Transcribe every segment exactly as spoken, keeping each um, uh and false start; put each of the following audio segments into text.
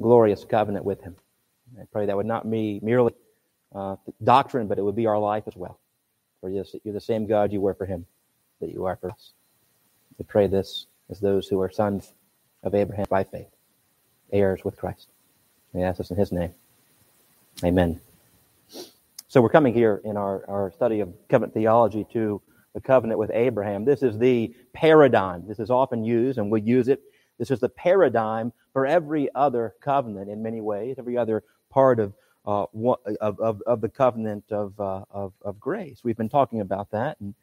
glorious covenant with him. I pray that would not be merely uh, doctrine, but it would be our life as well. For you're the same God you were for him, that you are for us. We pray this as those who are sons of Abraham by faith, heirs with Christ. We ask this in his name. Amen. So we're coming here in our, our study of covenant theology to the covenant with Abraham. This is the paradigm. This is often used, and we use it. This is the paradigm for every other covenant in many ways, every other part of uh, one, of, of of the covenant of, uh, of of grace. We've been talking about that. And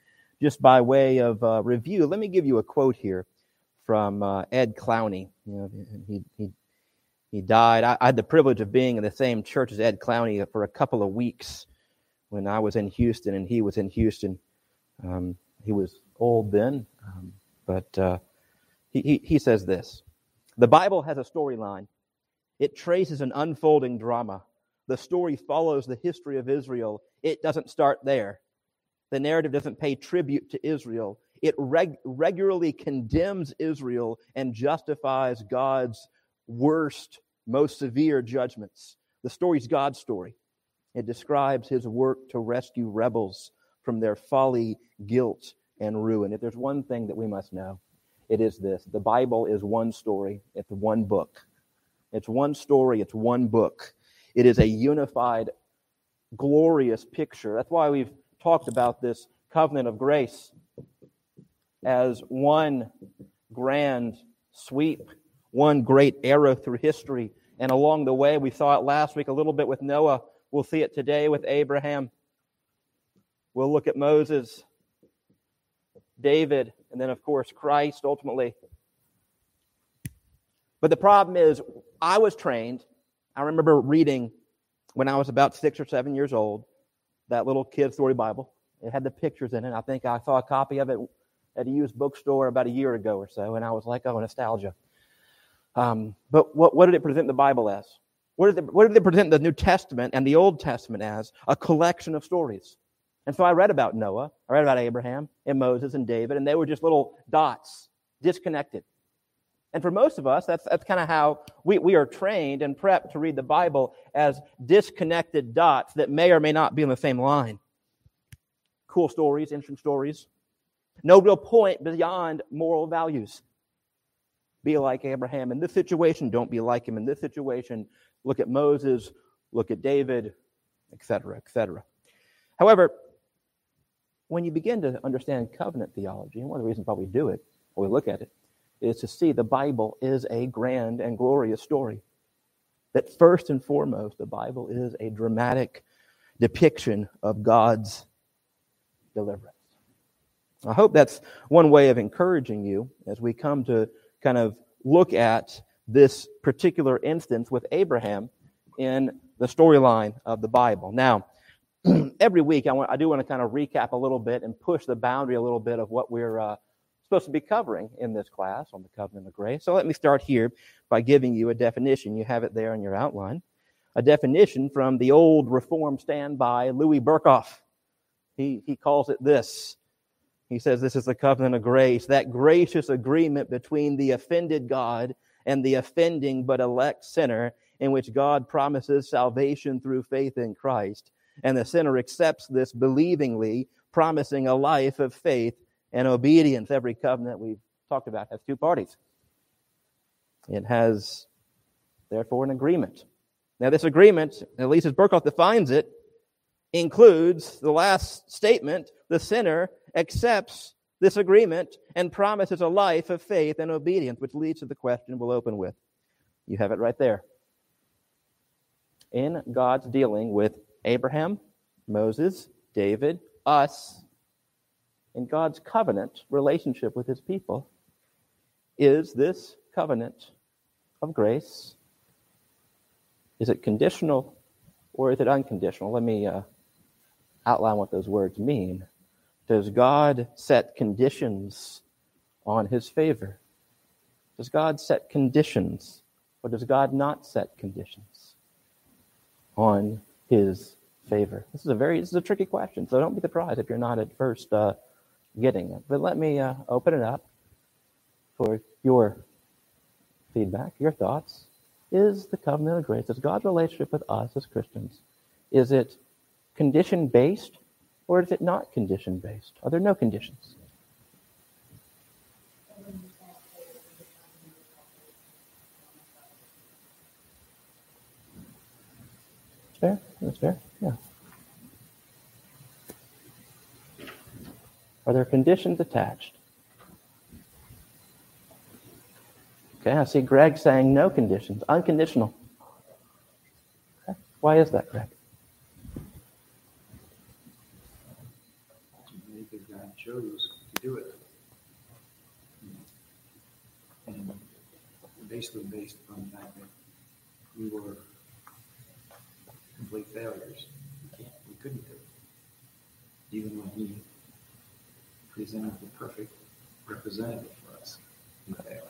just by way of uh, review, let me give you a quote here from uh, Ed Clowney. You know, he he he died. I, I had the privilege of being in the same church as Ed Clowney for a couple of weeks when I was in Houston and he was in Houston. Um, he was old then, um, but. Uh, He, he says this: the Bible has a storyline. It traces an unfolding drama. The story follows the history of Israel. It doesn't start there. The narrative doesn't pay tribute to Israel. It reg- regularly condemns Israel and justifies God's worst, most severe judgments. The story's God's story. It describes his work to rescue rebels from their folly, guilt, and ruin. If there's one thing that we must know, it is this. The Bible is one story. It's one book. It's one story. It's one book. It is a unified, glorious picture. That's why we've talked about this covenant of grace as one grand sweep, one great arrow through history. And along the way, we saw it last week a little bit with Noah. We'll see it today with Abraham. We'll look at Moses, David, and then, of course, Christ, ultimately. But the problem is, I was trained. I remember reading when I was about six or seven years old, that little kid's story Bible. It had the pictures in it. I think I saw a copy of it at a used bookstore about a year ago or so, and I was like, oh, nostalgia. Um, but what, what did it present the Bible as? What did, it, what did it present the New Testament and the Old Testament as? A collection of stories. And so I read about Noah, I read about Abraham and Moses and David, and they were just little dots, disconnected. And for most of us, that's that's kind of how we, we are trained and prepped to read the Bible, as disconnected dots that may or may not be on the same line. Cool stories, interesting stories. No real point beyond moral values. Be like Abraham in this situation, don't be like him in this situation. Look at Moses, look at David, et cetera, et cetera. However, when you begin to understand covenant theology, and one of the reasons why we do it, or we look at it, is to see the Bible is a grand and glorious story. That first and foremost, the Bible is a dramatic depiction of God's deliverance. I hope that's one way of encouraging you as we come to kind of look at this particular instance with Abraham in the storyline of the Bible. Now, every week, I, want, I do want to kind of recap a little bit and push the boundary a little bit of what we're uh, supposed to be covering in this class on the covenant of grace. So let me start here by giving you a definition. You have it there in your outline. A definition from the old Reformed standby, Louis Berkhof. He, he calls it this. He says this is the covenant of grace, that gracious agreement between the offended God and the offending but elect sinner, in which God promises salvation through faith in Christ. And the sinner accepts this believingly, promising a life of faith and obedience. Every covenant we've talked about has two parties. It has, therefore, an agreement. Now, this agreement, at least as Berkhof defines it, includes the last statement: the sinner accepts this agreement and promises a life of faith and obedience, which leads to the question we'll open with. You have it right there. In God's dealing with Abraham, Moses, David, us, in God's covenant relationship with his people, is this covenant of grace, is it conditional or is it unconditional? Let me uh, outline what those words mean. Does God set conditions on his favor? Does God set conditions, or does God not set conditions on his favor? This is a very this is a tricky question, so don't be surprised if you're not at first uh, getting it. But let me uh, open it up for your feedback, your thoughts, is the covenant of grace? Is God's relationship with us as Christians, is it condition-based or is it not condition-based? Are there no conditions? Fair? That's fair, yeah. Are there conditions attached? Okay, I see Greg saying no conditions, unconditional. Okay. Why is that, Greg? Maybe God chose to do it. And basically based on the fact that we were complete failures. We couldn't do it. Even when he presented the perfect representative for us, we failed.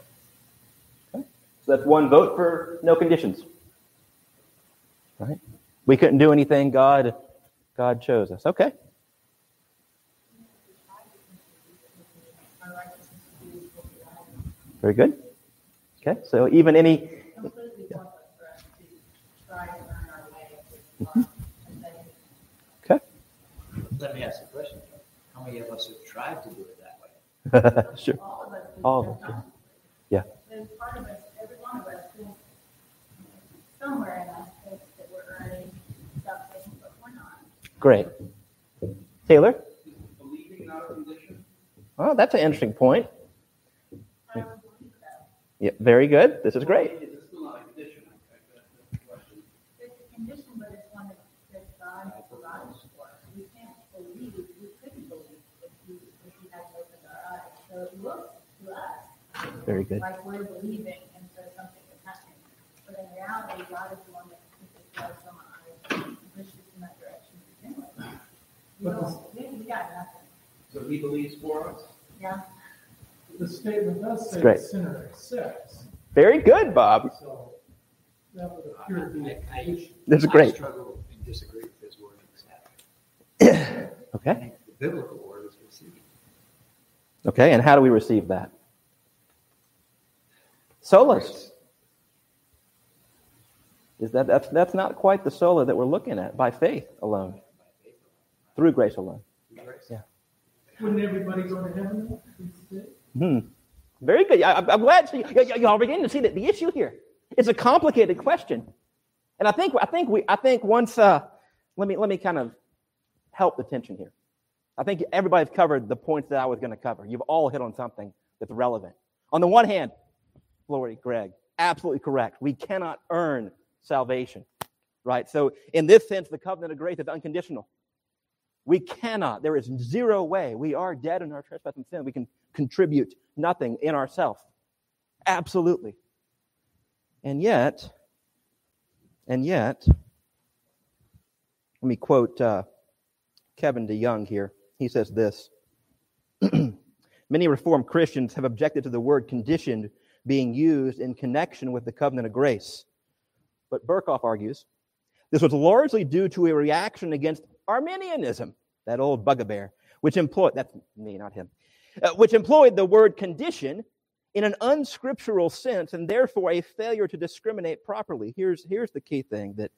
So that's one vote for no conditions, right? We couldn't do anything. God, God chose us. Okay. Very good. Okay. So even any. Yeah. Mm-hmm. Okay. Let me ask a question. How many of us have tried to do it that way? Sure. All of us. Yeah. There's part of us, every one of us, who somewhere in us thinks that we're earning something, but we're not. Great. Taylor? Is believing not a condition? Oh, that's an interesting point. I don't believe that. Yeah, very good. This is great. It's still not a condition. That's the question. It's a condition, but it's one that God provides for us. We can't believe, we couldn't believe if we had opened our eyes. So it looks to us. Very good. Like we're believing, and so something is happening. But in reality, God is the one that puts us on our eyes, pushes in that direction to begin with. We don't, we, we got nothing. So he believes for us? Yeah. The statement does say the sinner accepts. Very good, Bob. So that would appear to be. I, I, That's I great. struggle and disagree with his word accept. Okay. I think the biblical word is received. Okay, and how do we receive that? Solas. Is that that's that's not quite the sola that we're looking at. By faith alone, through grace alone. Yeah. Wouldn't everybody go to heaven instead? Hmm. Very good. I, I'm glad so y- y'all beginning to see that the issue here. It's a complicated question, and I think I think we I think once uh, let me let me kind of help the tension here. I think everybody's covered the points that I was going to cover. You've all hit on something that's relevant. On the one hand. Glory, Greg. Absolutely correct. We cannot earn salvation, right? So in this sense, the covenant of grace is unconditional. We cannot. There is zero way. We are dead in our trespass and sin. We can contribute nothing in ourselves. Absolutely. And yet, and yet, let me quote uh, Kevin DeYoung here. He says this, many Reformed Christians have objected to the word conditioned being used in connection with the covenant of grace. But Berkhof argues, this was largely due to a reaction against Arminianism, that old bugbear, which employed, that's me, not him, uh, which employed the word condition in an unscriptural sense and therefore a failure to discriminate properly. Here's, here's the key thing that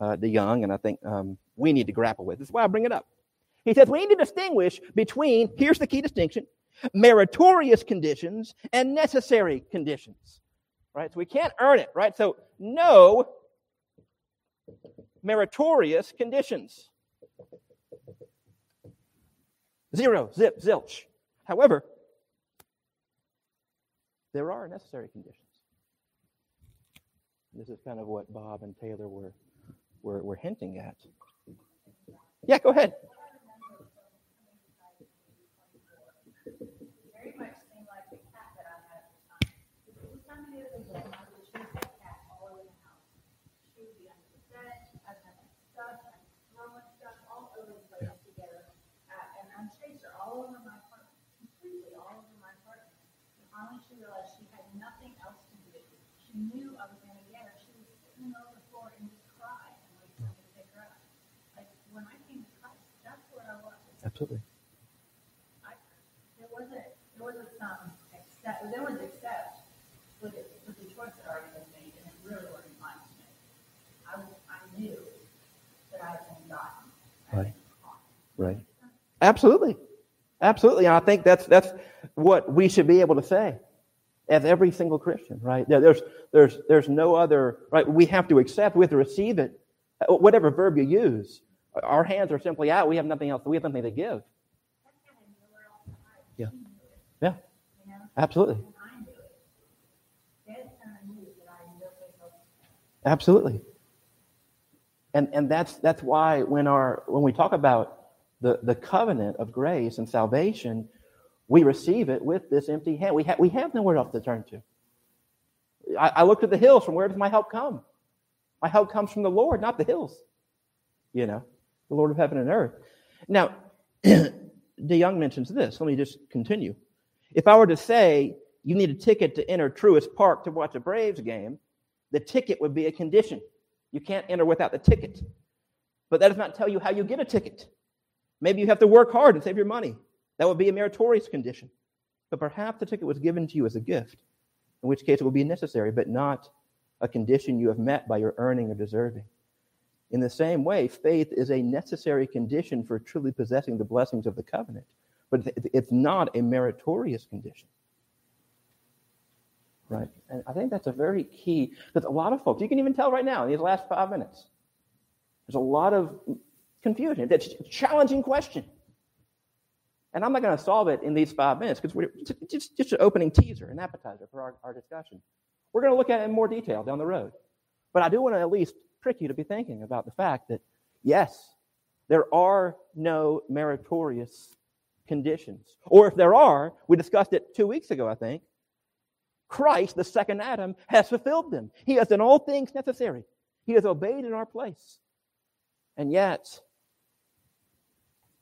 uh, DeYoung and I think um, we need to grapple with. That's why I bring it up. He says we need to distinguish between, here's the key distinction, meritorious conditions and necessary conditions, right? So we can't earn it, right? So no meritorious conditions. Zero, zip, zilch. However, there are necessary conditions. This is kind of what Bob and Taylor were, were, were hinting at. Yeah, go ahead. Knew I was going to get her. She was sitting on the floor and just cried and waited for me to pick her up. Like when I came to Christ, that's where I was. Absolutely. I, there wasn't there wasn't some accept there was accept with the, with the choice that I already been made, and it really was right? Absolutely. Absolutely. And I think that's that's what we should be able to say as every single Christian, right? There's there's there's no other, right? We have to accept, we have to receive it. Whatever verb you use, our hands are simply out. We have nothing else. We have nothing to give. Yeah. Yeah. Absolutely. Absolutely. And and that's that's why when our when we talk about the, the covenant of grace and salvation, we receive it with this empty hand. We have we have nowhere else to turn to. I, I looked at the hills. From where does my help come? My help comes from the Lord, not the hills. You know, the Lord of heaven and earth. Now, DeYoung mentions this. Let me just continue. If I were to say you need a ticket to enter Truist Park to watch a Braves game, the ticket would be a condition. You can't enter without the ticket. But that does not tell you how you get a ticket. Maybe you have to work hard and save your money. That would be a meritorious condition. But perhaps the ticket was given to you as a gift, in which case it would be necessary, but not a condition you have met by your earning or deserving. In the same way, faith is a necessary condition for truly possessing the blessings of the covenant, but it's not a meritorious condition. Right? And I think that's a very key, because a lot of folks, you can even tell right now in these last five minutes, there's a lot of confusion. That's a challenging question. And I'm not going to solve it in these five minutes because we're just, just an opening teaser, an appetizer for our, our discussion. We're going to look at it in more detail down the road. But I do want to at least trick you to be thinking about the fact that, yes, there are no meritorious conditions. Or if there are, we discussed it two weeks ago, I think, Christ, the second Adam, has fulfilled them. He has done all things necessary. He has obeyed in our place. And yet,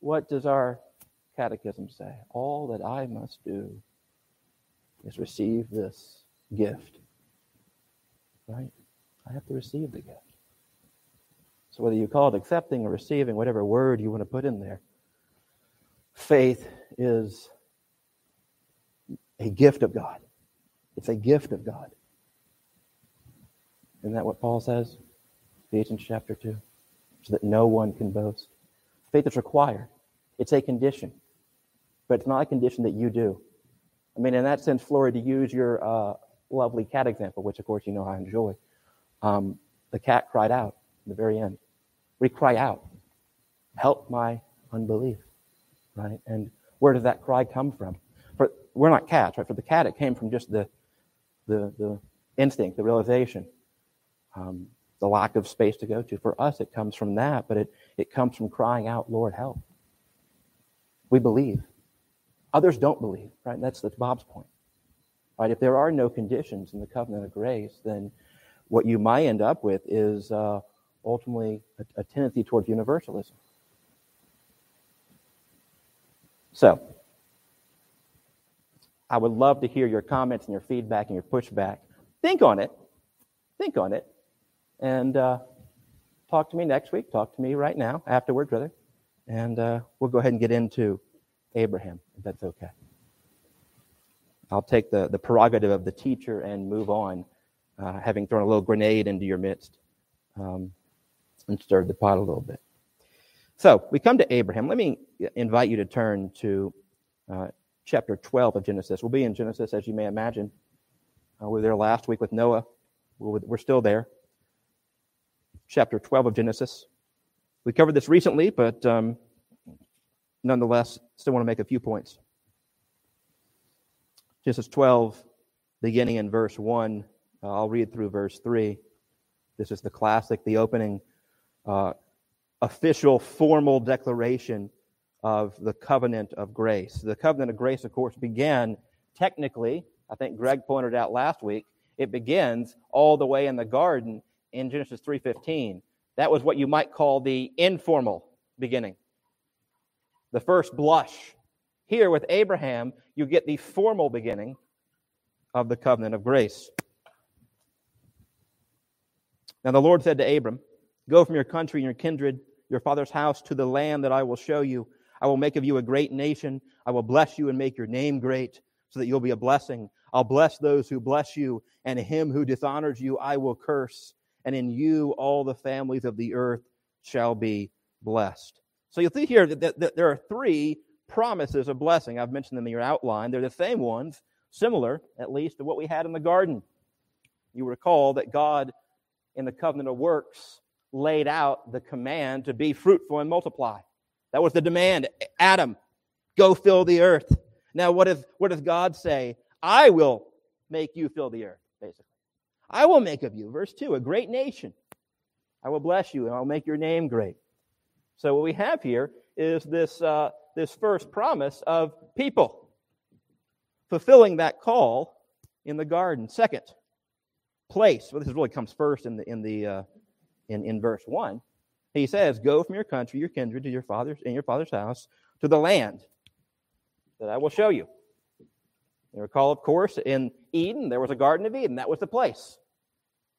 what does our Catechism say? All that I must do is receive this gift. Right? I have to receive the gift. So whether you call it accepting or receiving, whatever word you want to put in there, faith is a gift of God. It's a gift of God. Isn't that what Paul says? Ephesians chapter two. So that no one can boast. Faith is required. It's a condition, but it's not a condition that you do. I mean, in that sense, Flora, to use your uh, lovely cat example, which, of course, you know I enjoy, um, the cat cried out at the very end. We cry out, help my unbelief, right? And where does that cry come from? For, we're not cats, right? For the cat, it came from just the the, the instinct, the realization, um, the lack of space to go to. For us, it comes from that, but it, it comes from crying out, Lord, help. We believe. Others don't believe, right? And that's, that's Bob's point, right? If there are no conditions in the covenant of grace, then what you might end up with is uh, ultimately a, a tendency towards universalism. So, I would love to hear your comments and your feedback and your pushback. Think on it. Think on it. And uh, talk to me next week. Talk to me right now, afterwards, rather. And uh, we'll go ahead and get into Abraham, if that's okay. I'll take the, the prerogative of the teacher and move on, uh, having thrown a little grenade into your midst um, and stirred the pot a little bit. So we come to Abraham. Let me invite you to turn to uh, chapter twelve of Genesis. We'll be in Genesis, as you may imagine. Uh, we were there last week with Noah. We're, we're still there. Chapter twelve of Genesis. We covered this recently, but um, nonetheless, still want to make a few points. Genesis twelve, beginning in verse one. Uh, I'll read through verse three. This is the classic, the opening uh, official, formal declaration of the covenant of grace. The covenant of grace, of course, began technically, I think Greg pointed out last week, it begins all the way in the garden in Genesis three fifteen. That was what you might call the informal beginning, the first blush. Here with Abraham, you get the formal beginning of the covenant of grace. Now the Lord said to Abram, go from your country and your kindred, your father's house, to the land that I will show you. I will make of you a great nation. I will bless you and make your name great so that you'll be a blessing. I'll bless those who bless you, and him who dishonors you I will curse. And in you all the families of the earth shall be blessed. So you'll see here that, that there are three promises of blessing. I've mentioned them in your outline. They're the same ones, similar at least to what we had in the garden. You recall that God in the covenant of works laid out the command to be fruitful and multiply. That was the demand. Adam, go fill the earth. Now, what does what does God say? I will make you fill the earth, basically. I will make of you, verse two, a great nation. I will bless you, and I'll make your name great. So what we have here is this, uh, this first promise of people fulfilling that call in the garden. Second, place. Well, this really comes first in the in the uh, in in verse one. He says, "Go from your country, your kindred, to your father's in your father's house, to the land that I will show you." You recall, of course, in Eden there was a Garden of Eden. That was the place.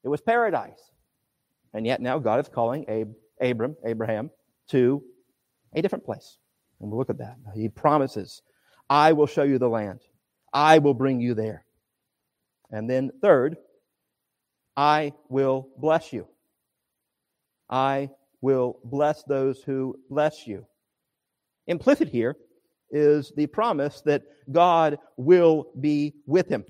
It was paradise, and yet now God is calling Ab- Abram, Abraham, to a different place. And we'll look at that. He promises, "I will show you the land. I will bring you there." And then third, I will bless you. I will bless those who bless you. Implicit here is the promise that God will be with him.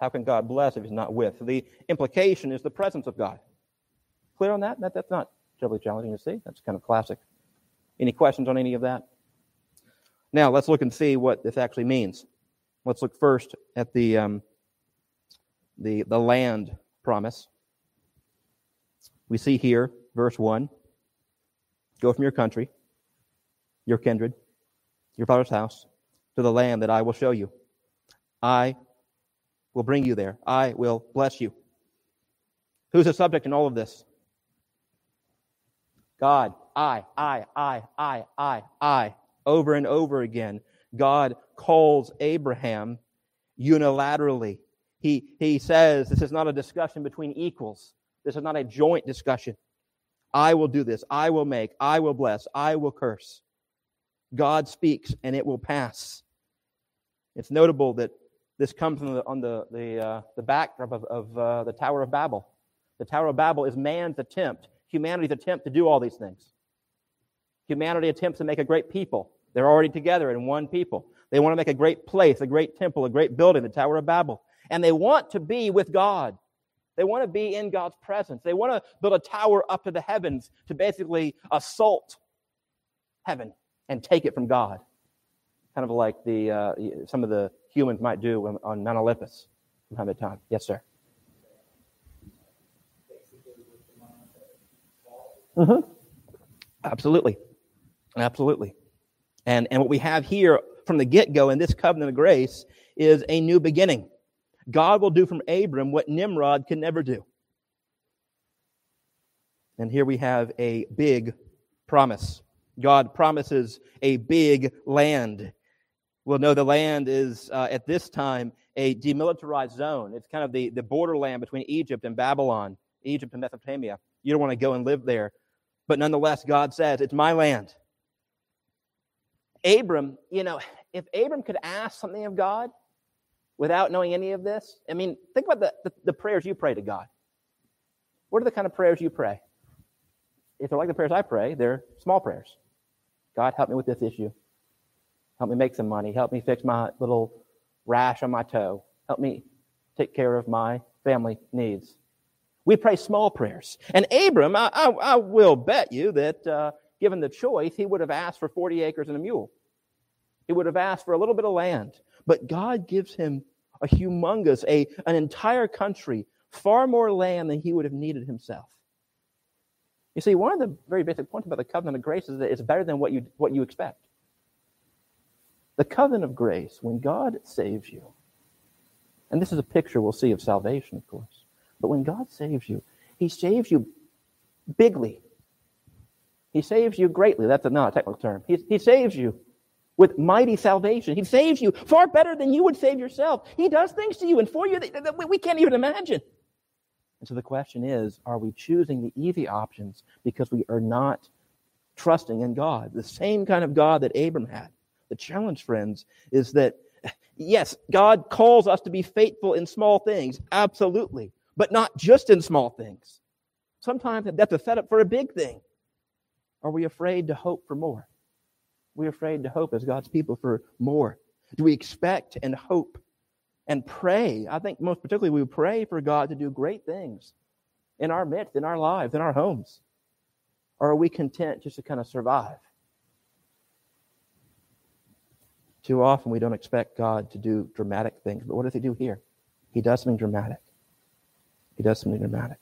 How can God bless if he's not with? The implication is the presence of God. Clear on that? that that's not terribly challenging to see. That's kind of classic. Any questions on any of that? Now, let's look and see what this actually means. Let's look first at the um, the the land promise. We see here, verse one, go from your country, your kindred, your father's house, to the land that I will show you. I will bring you there. I will bless you. Who's the subject in all of this? God. I, I, I, I, I, I. Over and over again, God calls Abraham unilaterally. He, he says, this is not a discussion between equals. This is not a joint discussion. I will do this. I will make. I will bless. I will curse. God speaks and it will pass. It's notable that this comes on the, on the, the, uh, the backdrop of, of uh, the Tower of Babel. The Tower of Babel is man's attempt, humanity's attempt to do all these things. Humanity attempts to make a great people. They're already together in one people. They want to make a great place, a great temple, a great building, the Tower of Babel. And they want to be with God. They want to be in God's presence. They want to build a tower up to the heavens to basically assault heaven and take it from God. Kind of like the uh, some of the humans might do on, on Mount Olympus from time to time. Yes, sir. Mm-hmm. Absolutely. Absolutely. And, and what we have here from the get-go in this covenant of grace is a new beginning. God will do from Abram what Nimrod can never do. And here we have a big promise. God promises a big land. We'll know the land is, uh, at this time, a demilitarized zone. It's kind of the, the borderland between Egypt and Babylon, Egypt and Mesopotamia. You don't want to go and live there. But nonetheless, God says, it's my land. Abram, you know, if Abram could ask something of God without knowing any of this, I mean, think about the, the, the prayers you pray to God. What are the kind of prayers you pray? If they're like the prayers I pray, they're small prayers. God, help me with this issue. Help me make some money. Help me fix my little rash on my toe. Help me take care of my family needs. We pray small prayers. And Abram, I, I, I will bet you that uh, given the choice, he would have asked for forty acres and a mule. He would have asked for a little bit of land. But God gives him a humongous, a, an entire country, far more land than he would have needed himself. You see, one of the very basic points about the covenant of grace is that it's better than what you, what you expect. The covenant of grace, when God saves you, and this is a picture we'll see of salvation, of course, but when God saves you, he saves you bigly. He saves you greatly. That's not a technical term. He, he saves you with mighty salvation. He saves you far better than you would save yourself. He does things to you and for you that, that we can't even imagine. And so the question is, are we choosing the easy options because we are not trusting in God, the same kind of God that Abram had? The challenge, friends, is that, yes, God calls us to be faithful in small things, absolutely, but not just in small things. Sometimes that's a setup for a big thing. Are we afraid to hope for more? We're afraid to hope as God's people for more. Do we expect and hope and pray? I think most particularly we pray for God to do great things in our midst, in our lives, in our homes. Or are we content just to kind of survive? Too often we don't expect God to do dramatic things, but what does he do here? He does something dramatic. He does something dramatic.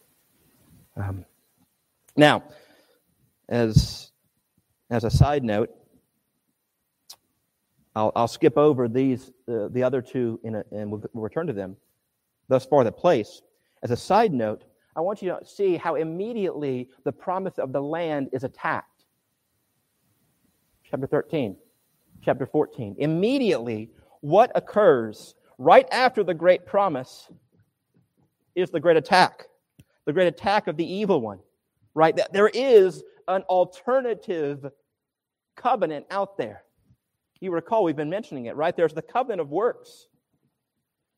Um, now, as as a side note, I'll, I'll skip over these uh, the other two, in a, and we'll, we'll return to them. Thus far, the place. As a side note, I want you to see how immediately the promise of the land is attacked. Chapter thirteen. Chapter fourteen. Immediately, what occurs right after the great promise is the great attack, the great attack of the evil one, right? There is an alternative covenant out there. You recall we've been mentioning it, right? There's the covenant of works.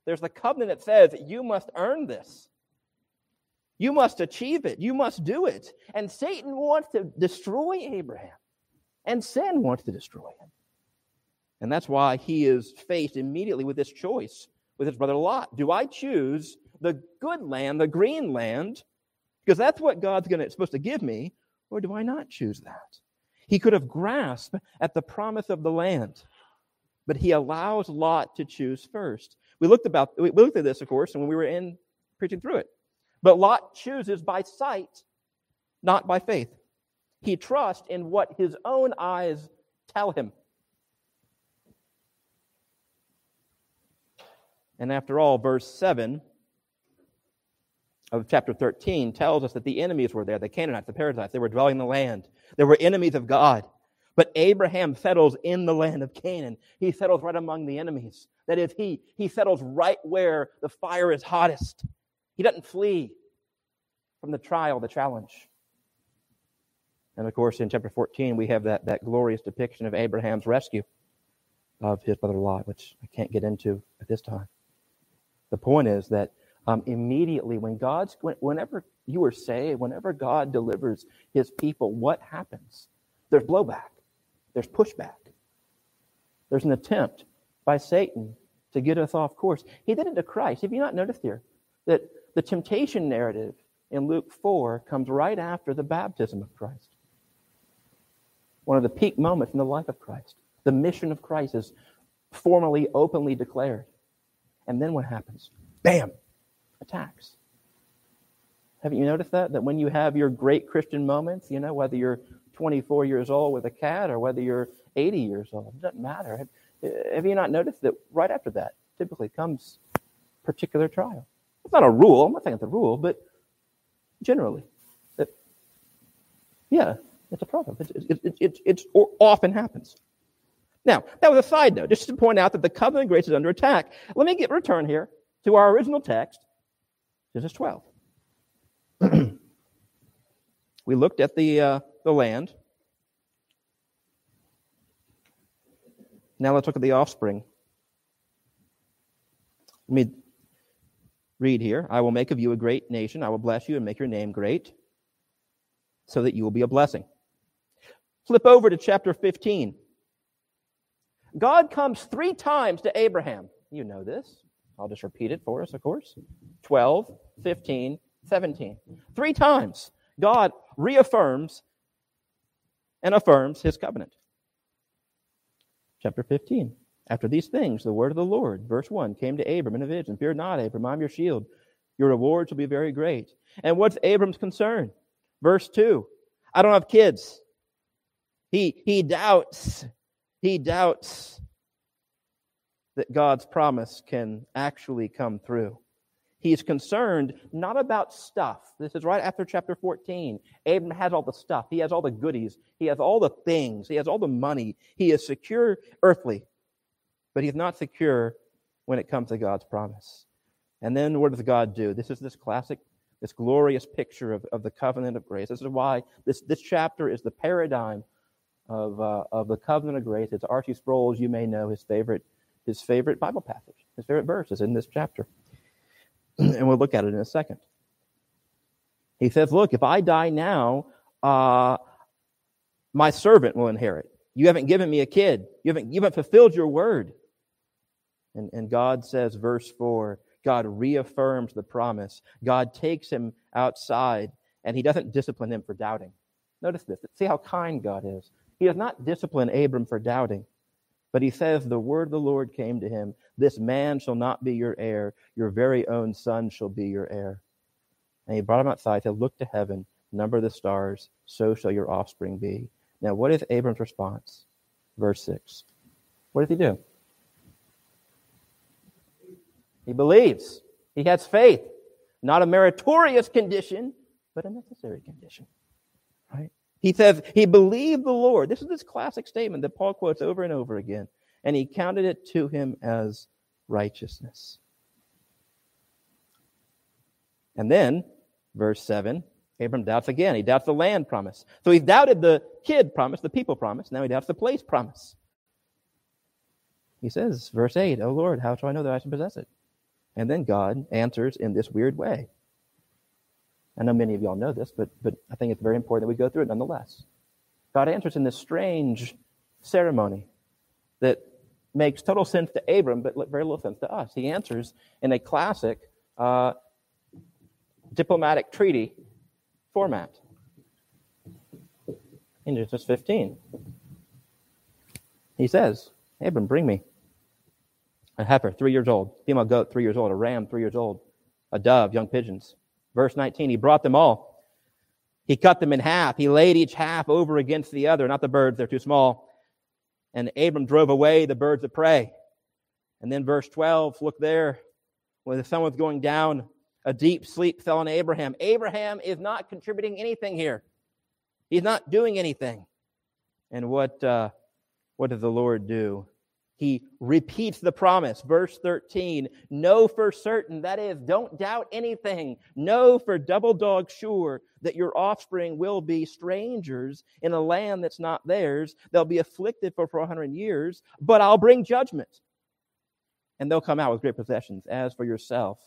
There's the covenant that says you must earn this. You must achieve it. You must do it. And Satan wants to destroy Abraham, and sin wants to destroy him. And that's why he is faced immediately with this choice with his brother Lot. Do I choose the good land, the green land, because that's what God's gonna, supposed to give me, or do I not choose that? He could have grasped at the promise of the land, but he allows Lot to choose first. We looked about we looked at this, of course, and when we were in preaching through it. But Lot chooses by sight, not by faith. He trusts in what his own eyes tell him. And after all, verse seven of chapter thirteen tells us that the enemies were there, the Canaanites, the Perizzites, they were dwelling in the land. They were enemies of God. But Abraham settles in the land of Canaan. He settles right among the enemies. That is, he, he settles right where the fire is hottest. He doesn't flee from the trial, the challenge. And of course, in chapter fourteen, we have that, that glorious depiction of Abraham's rescue of his brother Lot, which I can't get into at this time. The point is that um, immediately when God's, whenever you are saved, whenever God delivers his people, what happens? There's blowback. There's pushback. There's an attempt by Satan to get us off course. He did it to Christ. Have you not noticed here that the temptation narrative in Luke four comes right after the baptism of Christ? One of the peak moments in the life of Christ. The mission of Christ is formally, openly declared. And then what happens? Bam! Attacks. Haven't you noticed that? That when you have your great Christian moments, you know, whether you're twenty-four years old with a cat or whether you're eighty years old, it doesn't matter. Have, have you not noticed that right after that typically comes particular trial? It's not a rule. I'm not saying it's a rule, but generally, it, yeah, it's a problem. It, it, it, it, it often happens. Now, that was a side note, just to point out that the covenant of grace is under attack. Let me get return here to our original text, Genesis twelve. We looked at the uh, the land. Now let's look at the offspring. Let me read here. I will make of you a great nation. I will bless you and make your name great so that you will be a blessing. Flip over to chapter fifteen. God comes three times to Abraham. You know this. I'll just repeat it for us, of course. twelve, fifteen, seventeen. Three times God reaffirms and affirms his covenant. Chapter fifteen. After these things, the word of the Lord, verse one, came to Abram in a vision. Fear not, Abram, I'm your shield. Your reward shall be very great. And what's Abram's concern? Verse two. I don't have kids. He, he doubts. He doubts that God's promise can actually come through. He's concerned not about stuff. This is right after chapter fourteen. Abram has all the stuff. He has all the goodies. He has all the things. He has all the money. He is secure earthly, but he's not secure when it comes to God's promise. And then what does God do? This is this classic, this glorious picture of, of the covenant of grace. This is why this, this chapter is the paradigm Of, uh, of the covenant of grace. It's R C Sproul, you may know, his favorite his favorite Bible passage, his favorite verse is in this chapter. And we'll look at it in a second. He says, look, if I die now, uh, my servant will inherit. You haven't given me a kid. You haven't, you haven't fulfilled your word. And, and God says, verse four, God reaffirms the promise. God takes him outside, and he doesn't discipline him for doubting. Notice this. See how kind God is. He does not discipline Abram for doubting, but he says, the word of the Lord came to him. This man shall not be your heir. Your very own son shall be your heir. And he brought him outside, said, look to heaven, number the stars, so shall your offspring be. Now, what is Abram's response? Verse six. What does he do? He believes. He has faith. Not a meritorious condition, but a necessary condition. Right? He says, he believed the Lord. This is this classic statement that Paul quotes over and over again. And he counted it to him as righteousness. And then, verse seven, Abram doubts again. He doubts the land promise. So he doubted the kid promise, the people promise. Now he doubts the place promise. He says, verse eight, O Lord, how shall I know that I shall possess it? And then God answers in this weird way. I know many of y'all know this, but but I think it's very important that we go through it nonetheless. God answers in this strange ceremony that makes total sense to Abram, but very little sense to us. He answers in a classic uh, diplomatic treaty format. In Genesis fifteen, he says, Abram, bring me a heifer, three years old, female goat, three years old, a ram, three years old, a dove, young pigeons. Verse nineteen, he brought them all. He cut them in half. He laid each half over against the other. Not the birds, they're too small. And Abram drove away the birds of prey. And then verse twelve, look there. When the sun was going down, a deep sleep fell on Abraham. Abraham is not contributing anything here. He's not doing anything. And what, uh, what does the Lord do? He repeats the promise. Verse thirteen, know for certain, that is, don't doubt anything. Know for double dog sure that your offspring will be strangers in a land that's not theirs. They'll be afflicted for four hundred years, but I'll bring judgment. And they'll come out with great possessions. As for yourself,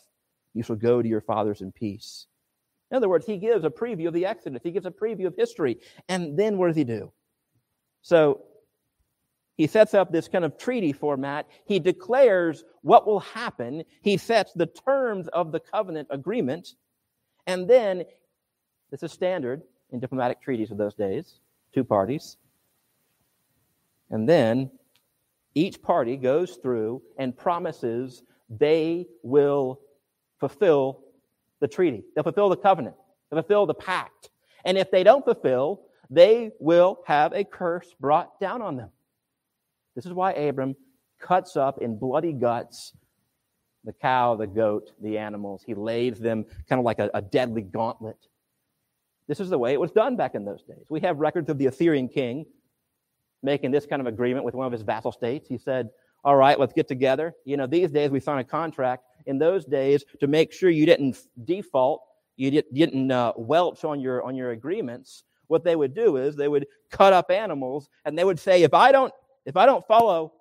you shall go to your fathers in peace. In other words, he gives a preview of the Exodus. He gives a preview of history. And then what does he do? So, he sets up this kind of treaty format. He declares what will happen. He sets the terms of the covenant agreement. And then, this is standard in diplomatic treaties of those days, two parties. And then each party goes through and promises they will fulfill the treaty. They'll fulfill the covenant. They'll fulfill the pact. And if they don't fulfill, they will have a curse brought down on them. This is why Abram cuts up in bloody guts the cow, the goat, the animals. He lays them kind of like a, a deadly gauntlet. This is the way it was done back in those days. We have records of the Assyrian king making this kind of agreement with one of his vassal states. He said, all right, let's get together. You know, these days we sign a contract. In those days, to make sure you didn't default, you didn't uh, welch on your on your agreements, what they would do is they would cut up animals, and they would say, if I don't If I don't follow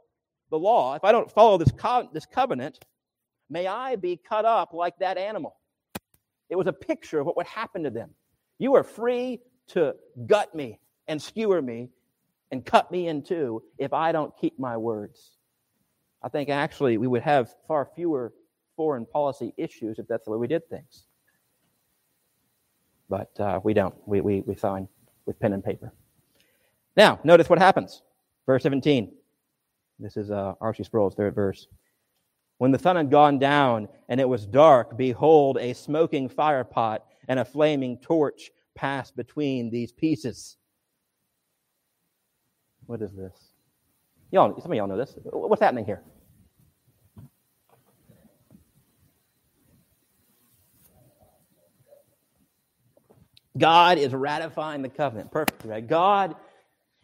the law, if I don't follow this co- this covenant, may I be cut up like that animal. It was a picture of what would happen to them. You are free to gut me and skewer me and cut me in two if I don't keep my words. I think actually we would have far fewer foreign policy issues if that's the way we did things. But uh, we don't. We, we, we sign with pen and paper. Now, notice what happens. Verse seventeen, this is uh, R C Sproul's third verse. When the sun had gone down and it was dark, behold, a smoking firepot and a flaming torch passed between these pieces. What is this? Y'all, some of y'all know this. What's happening here? God is ratifying the covenant. Perfect, right? God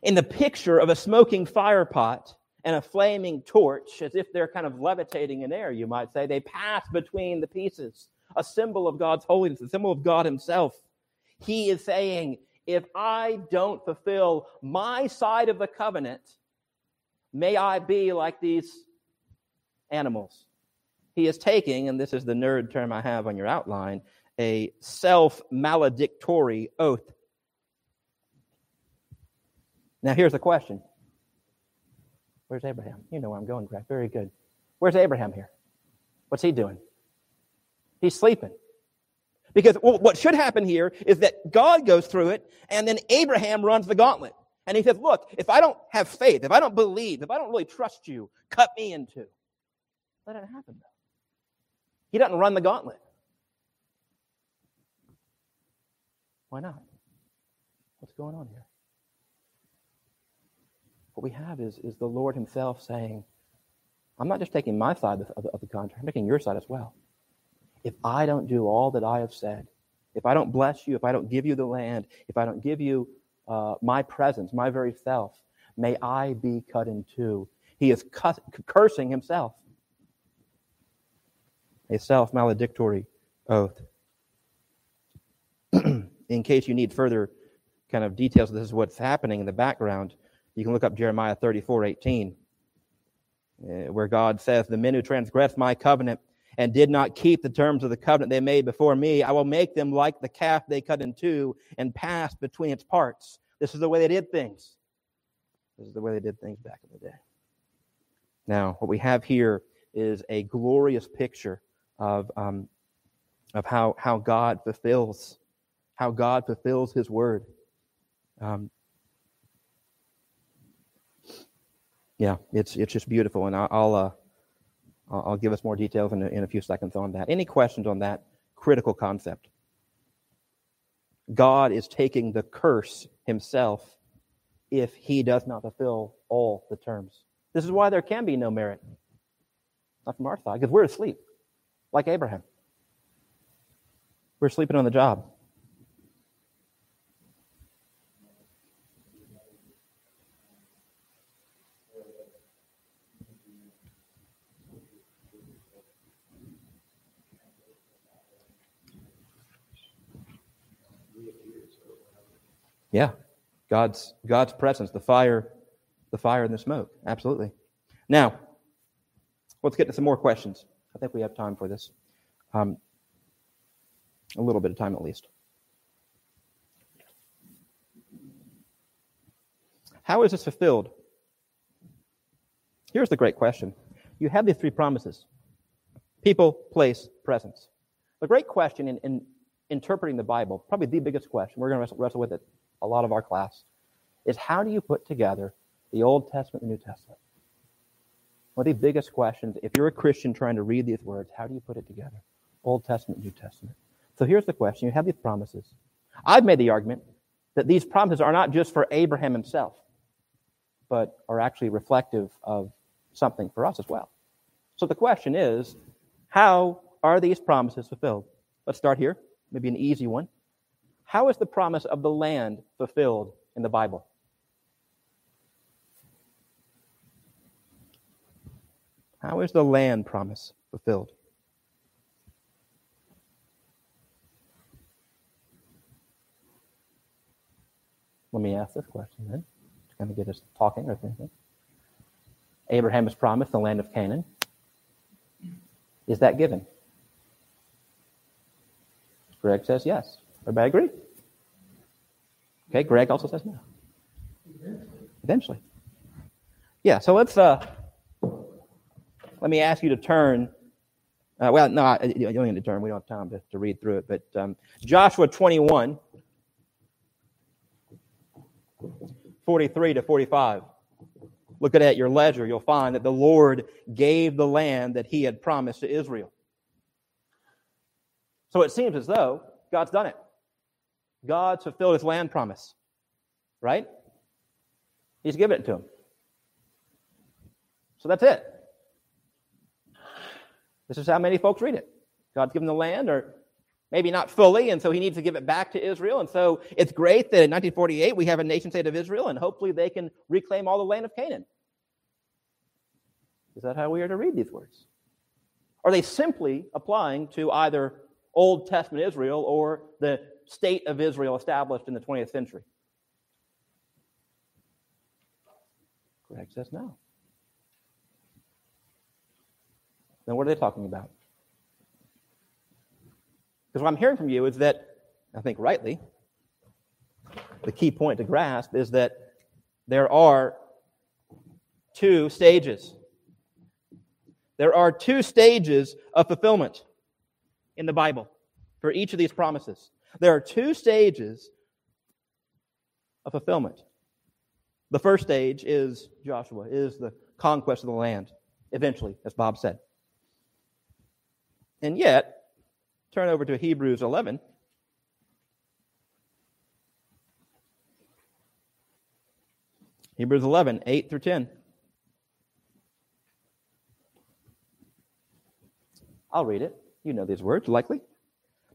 in the picture of a smoking firepot and a flaming torch, as if they're kind of levitating in air, you might say, they pass between the pieces, a symbol of God's holiness, a symbol of God himself. He is saying, if I don't fulfill my side of the covenant, may I be like these animals. He is taking, and this is the nerd term I have on your outline, a self-maledictory oath. Now, here's the question. Where's Abraham? You know where I'm going, Greg. Very good. Where's Abraham here? What's he doing? He's sleeping. Because well, what should happen here is that God goes through it, and then Abraham runs the gauntlet. And he says, look, if I don't have faith, if I don't believe, if I don't really trust you, cut me in two. That didn't happen, though. He doesn't run the gauntlet. Why not? What's going on here? What we have is, is the Lord himself saying, I'm not just taking my side of the, of the contract, I'm taking your side as well. If I don't do all that I have said, if I don't bless you, if I don't give you the land, if I don't give you uh, my presence, my very self, may I be cut in two. He is cuss- cursing himself. A self-maledictory oath. In case you need further kind of details, this is what's happening in the background. You can look up Jeremiah thirty-four eighteen, where God says, the men who transgressed my covenant and did not keep the terms of the covenant they made before me, I will make them like the calf they cut in two and passed between its parts. This is the way they did things. This is the way they did things back in the day. Now, what we have here is a glorious picture of um, of how how God fulfills, how God fulfills his word. Um, yeah, it's it's just beautiful, and I'll uh, I'll give us more details in a, in a few seconds on that. Any questions on that critical concept? God is taking the curse himself if he does not fulfill all the terms. This is why there can be no merit, not from our side, because we're asleep. Like Abraham. We're sleeping on the job. Yeah. God's God's presence, the fire, the fire and the smoke. Absolutely. Now, let's get to some more questions. I think we have time for this. Um, a little bit of time at least. How is this fulfilled? Here's the great question. You have these three promises. People, place, presence. The great question in, in interpreting the Bible, probably the biggest question, we're going to wrestle, wrestle with it a lot of our class, is how do you put together the Old Testament and the New Testament? One of the biggest questions, if you're a Christian trying to read these words, how do you put it together? Old Testament, New Testament. So here's the question. You have these promises. I've made the argument that these promises are not just for Abraham himself, but are actually reflective of something for us as well. So the question is, how are these promises fulfilled? Let's start here. Maybe an easy one. How is the promise of the land fulfilled in the Bible? How is the land promise fulfilled? Let me ask this question then. It's going to get us talking or thinking. Abraham is promised the land of Canaan. Is that given? Greg says yes. Everybody agree? Okay, Greg also says no. Eventually. Yeah, so let's... Uh, Let me ask you to turn, uh, well, no, I, you don't need to turn. We don't have time to, to read through it, but um, Joshua twenty-one, forty-three to forty-five. Look at it at your leisure. You'll find that the Lord gave the land that he had promised to Israel. So it seems as though God's done it. God's fulfilled his land promise, right? He's given it to him. So that's it. This is how many folks read it. God's given the land, or maybe not fully, and so he needs to give it back to Israel. And so it's great that in nineteen forty-eight we have a nation state of Israel, and hopefully they can reclaim all the land of Canaan. Is that how we are to read these words? Are they simply applying to either Old Testament Israel or the state of Israel established in the twentieth century? Greg says no. Then what are they talking about? Because what I'm hearing from you is that, I think rightly, the key point to grasp is that there are two stages. There are two stages of fulfillment in the Bible for each of these promises. There are two stages of fulfillment. The first stage is Joshua, is the conquest of the land, eventually, as Bob said. And yet, turn over to Hebrews eleven. Hebrews eleven, eight through ten. I'll read it. You know these words, likely.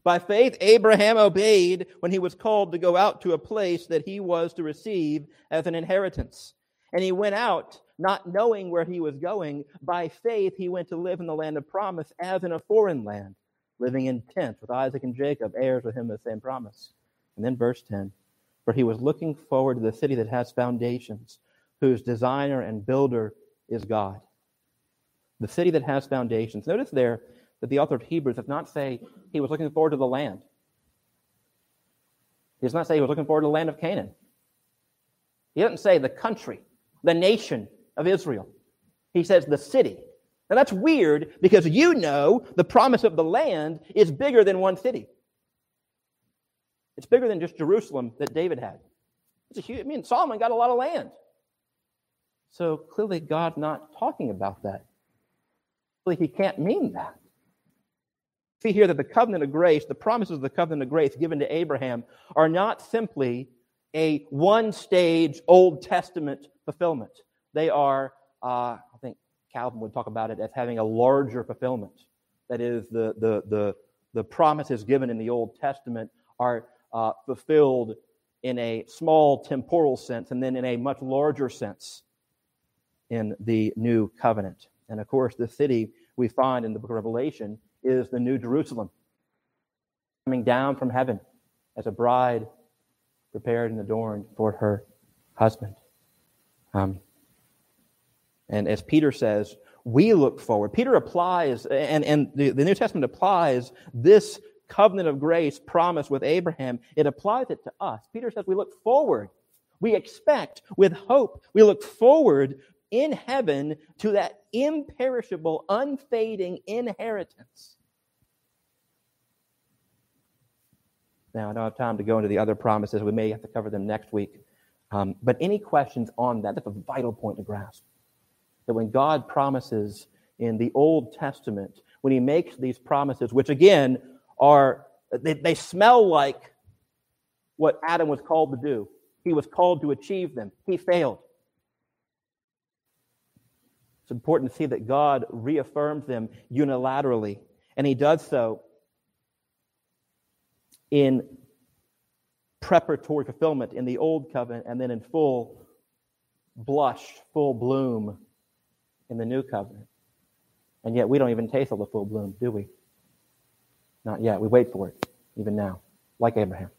By faith, Abraham obeyed when he was called to go out to a place that he was to receive as an inheritance. And he went out, not knowing where he was going. By faith, he went to live in the land of promise as in a foreign land, living in tents with Isaac and Jacob, heirs with him of the same promise. And then verse ten. For he was looking forward to the city that has foundations, whose designer and builder is God. The city that has foundations. Notice there that the author of Hebrews does not say he was looking forward to the land. He does not say he was looking forward to the land of Canaan. He doesn't say the country, the nation of Israel. He says the city. Now that's weird because you know the promise of the land is bigger than one city. It's bigger than just Jerusalem that David had. It's a huge, I mean, Solomon got a lot of land. So clearly God's not talking about that. Clearly he can't mean that. See here that the covenant of grace, the promises of the covenant of grace given to Abraham are not simply a one-stage Old Testament fulfillment. They are, uh, I think Calvin would talk about it as having a larger fulfillment. That is, the the the, the promises given in the Old Testament are uh, fulfilled in a small temporal sense and then in a much larger sense in the New Covenant. And of course, the city we find in the book of Revelation is the New Jerusalem, coming down from heaven as a bride prepared and adorned for her husband. Um, and as Peter says, we look forward. Peter applies, and, and the, the New Testament applies this covenant of grace promise with Abraham. It applies it to us. Peter says we look forward. We expect with hope. We look forward in heaven to that imperishable, unfading inheritance. Now, I don't have time to go into the other promises. We may have to cover them next week. Um, but any questions on that? That's a vital point to grasp. That when God promises in the Old Testament, when he makes these promises, which again are, they, they smell like what Adam was called to do. He was called to achieve them. He failed. It's important to see that God reaffirms them unilaterally, and he does so in preparatory fulfillment in the Old Covenant and then in full blush, full bloom in the New Covenant. And yet we don't even taste all the full bloom, do we? Not yet. We wait for it, even now, like Abraham.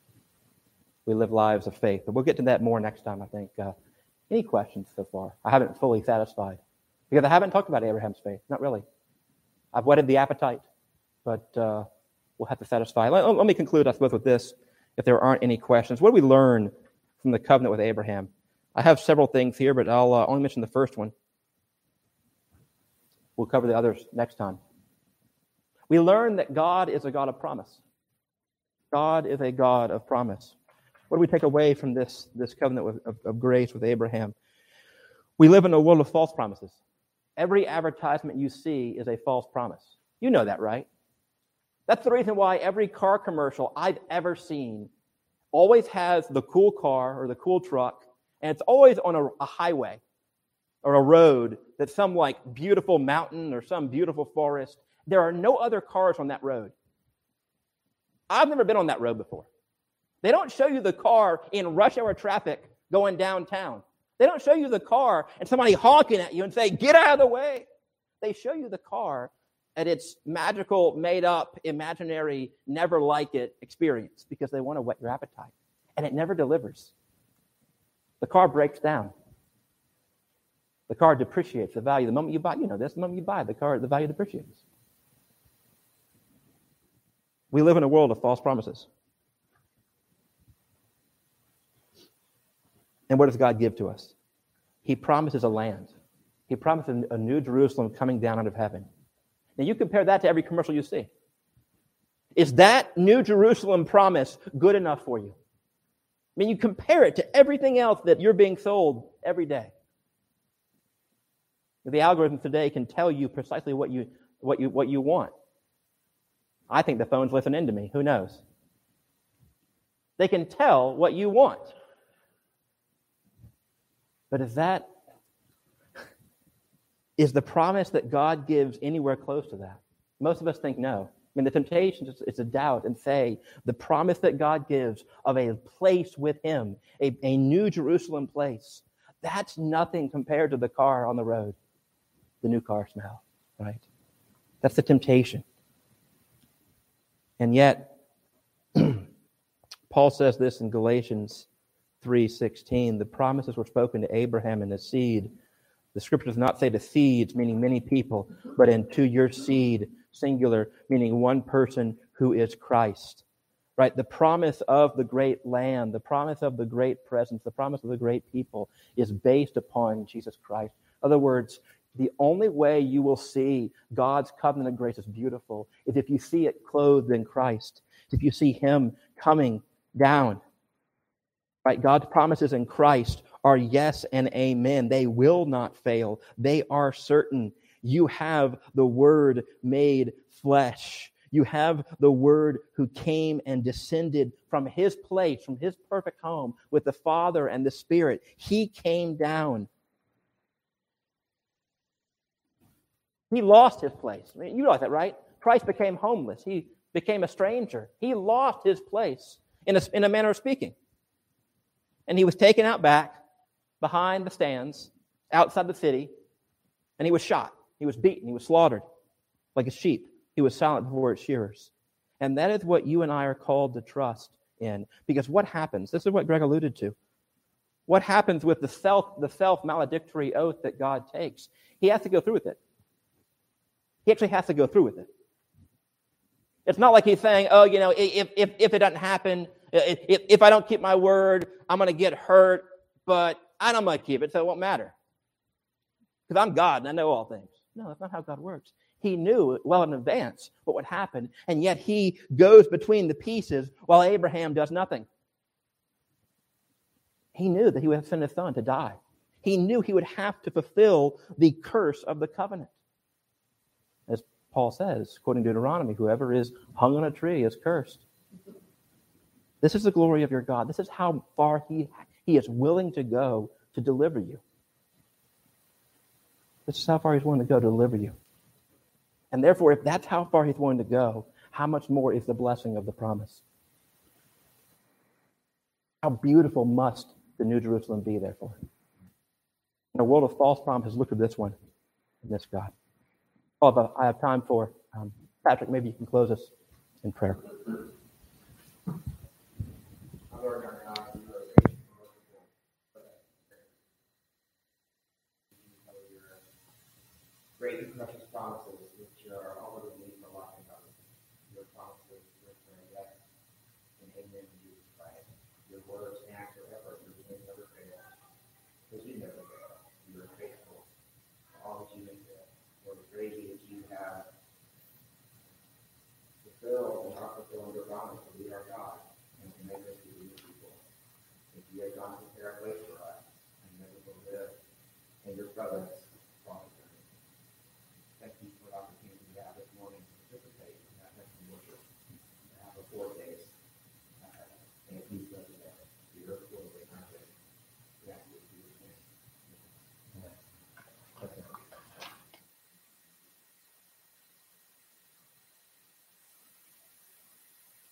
We live lives of faith, but we'll get to that more next time, I think. Uh, any questions so far? I haven't fully satisfied. Because I haven't talked about Abraham's faith. Not really. I've whetted the appetite, but uh, we'll have to satisfy. Let, let me conclude, I suppose, with this, if there aren't any questions. What do we learn from the covenant with Abraham? I have several things here, but I'll uh, only mention the first one. We'll cover the others next time. We learn that God is a God of promise. God is a God of promise. What do we take away from this, this covenant with, of, of grace with Abraham? We live in a world of false promises. Every advertisement you see is a false promise. You know that, right? That's the reason why every car commercial I've ever seen always has the cool car or the cool truck, and it's always on a, a highway or a road that's some like beautiful mountain or some beautiful forest. There are no other cars on that road. I've never been on that road before. They don't show you the car in rush hour traffic going downtown. They don't show you the car and somebody honking at you and say, get out of the way. They show you the car at its magical, made-up, imaginary, never-like-it experience because they want to whet your appetite, and it never delivers. The car breaks down. The car depreciates the value. The moment you buy, you know this, the moment you buy, the car, the value depreciates. We live in a world of false promises. And what does God give to us? He promises a land. He promises a new Jerusalem coming down out of heaven. Now you compare that to every commercial you see. Is that new Jerusalem promise good enough for you? I mean, you compare it to everything else that you're being sold every day. The algorithm today can tell you precisely what you what you what you want. I think the phones listen in to me. Who knows? They can tell what you want. But is that is the promise that God gives anywhere close to that? Most of us think no. I mean, the temptation is, is to doubt and say the promise that God gives of a place with him, a, a new Jerusalem place, that's nothing compared to the car on the road, the new car smell, right? That's the temptation. And yet, Paul says this in Galatians three sixteen, the promises were spoken to Abraham and his seed. The scripture does not say the seeds, meaning many people, but into your seed, singular, meaning one person who is Christ, right? The promise of the great land, the promise of the great presence, the promise of the great people is based upon Jesus Christ. In other words, the only way you will see God's covenant of grace is beautiful is if you see it clothed in Christ, if you see him coming down, right? God's promises in Christ are yes and amen. They will not fail. They are certain. You have the Word made flesh. You have the Word who came and descended from his place, from his perfect home with the Father and the Spirit. He came down. He lost his place. I mean, you know that, right? Christ became homeless. He became a stranger. He lost his place in a, in a manner of speaking. And he was taken out back, behind the stands, outside the city, and he was shot. He was beaten. He was slaughtered like a sheep. He was silent before its shearers. And that is what you and I are called to trust in. Because what happens? This is what Greg alluded to. What happens with the self, the self-maledictory oath that God takes? He has to go through with it. He actually has to go through with it. It's not like he's saying, oh, you know, if if, if it doesn't happen, if, if I don't keep my word, I'm going to get hurt, but I don't want to keep it, so it won't matter. Because I'm God and I know all things. No, that's not how God works. He knew well in advance what would happen, and yet he goes between the pieces while Abraham does nothing. He knew that he would have sent his son to die. He knew he would have to fulfill the curse of the covenant. As Paul says, quoting Deuteronomy, whoever is hung on a tree is cursed. This is the glory of your God. This is how far he, he is willing to go to deliver you. This is how far he's willing to go to deliver you. And therefore, if that's how far he's willing to go, how much more is the blessing of the promise? How beautiful must the New Jerusalem be, therefore? In a world of false promises, look at this one and this God. Oh, I have time for, um, Patrick, maybe you can close us in prayer. Great and precious promises, which are all that we need for life and godliness. Your promises, which are yes and amen in Jesus Christ. Your words and acts are ever, your name never fails. Because you never fail. You are faithful to all that you make there. Lord, we praise you that you have fulfilled and are fulfilling your promise that we are God and to make us to be your people. If you have gone to prepare a place for us,